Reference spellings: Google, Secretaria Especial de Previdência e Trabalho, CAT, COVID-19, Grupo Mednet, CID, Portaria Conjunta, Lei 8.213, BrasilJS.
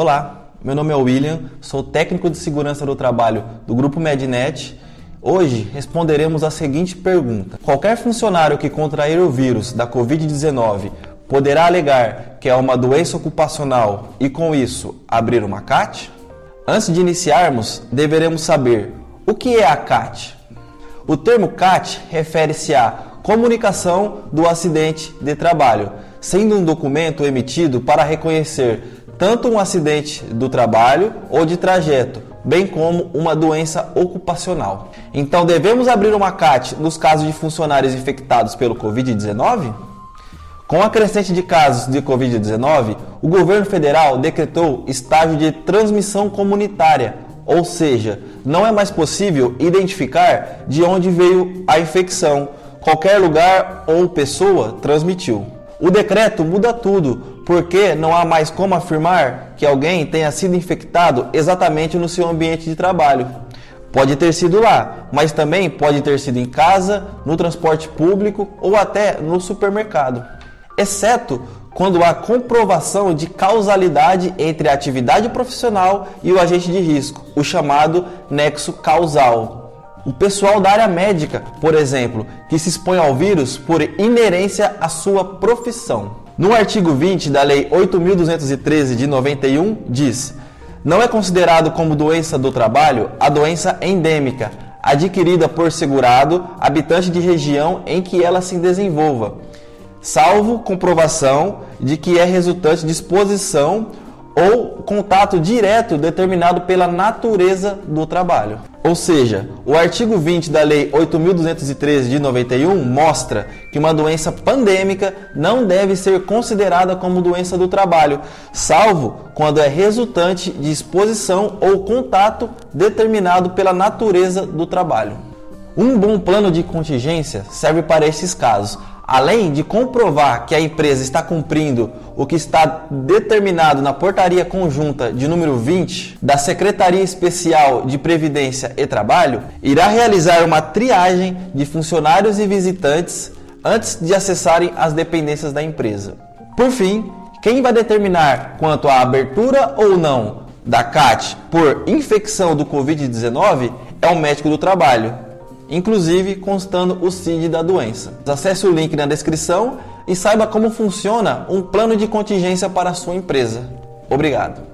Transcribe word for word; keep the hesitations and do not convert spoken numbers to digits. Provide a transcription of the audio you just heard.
Olá, meu nome é William, sou técnico de segurança do trabalho do Grupo Mednet. Hoje responderemos a seguinte pergunta: qualquer funcionário que contrair o vírus da covid dezenove poderá alegar que é uma doença ocupacional e, com isso, abrir uma C A T? Antes de iniciarmos, deveremos saber o que é a C A T. O termo C A T refere-se à comunicação do acidente de trabalho, sendo um documento emitido para reconhecer tanto um acidente do trabalho ou de trajeto, bem como uma doença ocupacional. Então, devemos abrir uma C A T nos casos de funcionários infectados pelo covid dezenove? Com a crescente de casos de covid dezenove, o governo federal decretou estágio de transmissão comunitária, ou seja, não é mais possível identificar de onde veio a infecção. Qualquer lugar ou pessoa transmitiu. O decreto muda tudo, porque não há mais como afirmar que alguém tenha sido infectado exatamente no seu ambiente de trabalho. Pode ter sido lá, mas também pode ter sido em casa, no transporte público ou até no supermercado. Exceto quando há comprovação de causalidade entre a atividade profissional e o agente de risco, o chamado nexo causal. O pessoal da área médica, por exemplo, que se expõe ao vírus por inerência à sua profissão. No artigo vinte da Lei oito mil duzentos e treze de noventa e um diz: não é considerado como doença do trabalho a doença endêmica, adquirida por segurado, habitante de região em que ela se desenvolva, salvo comprovação de que é resultante de exposição ou contato direto determinado pela natureza do trabalho. Ou seja, o artigo vinte da Lei oito mil duzentos e treze de noventa e um mostra que uma doença pandêmica não deve ser considerada como doença do trabalho, salvo quando é resultante de exposição ou contato determinado pela natureza do trabalho. Um bom plano de contingência serve para esses casos. Além de comprovar que a empresa está cumprindo o que está determinado na Portaria Conjunta de número vinte da Secretaria Especial de Previdência e Trabalho, irá realizar uma triagem de funcionários e visitantes antes de acessarem as dependências da empresa. Por fim, quem vai determinar quanto à abertura ou não da C A T por infecção do covid dezenove é o médico do trabalho, inclusive constando o C I D da doença. Acesse o link na descrição e saiba como funciona um plano de contingência para a sua empresa. Obrigado!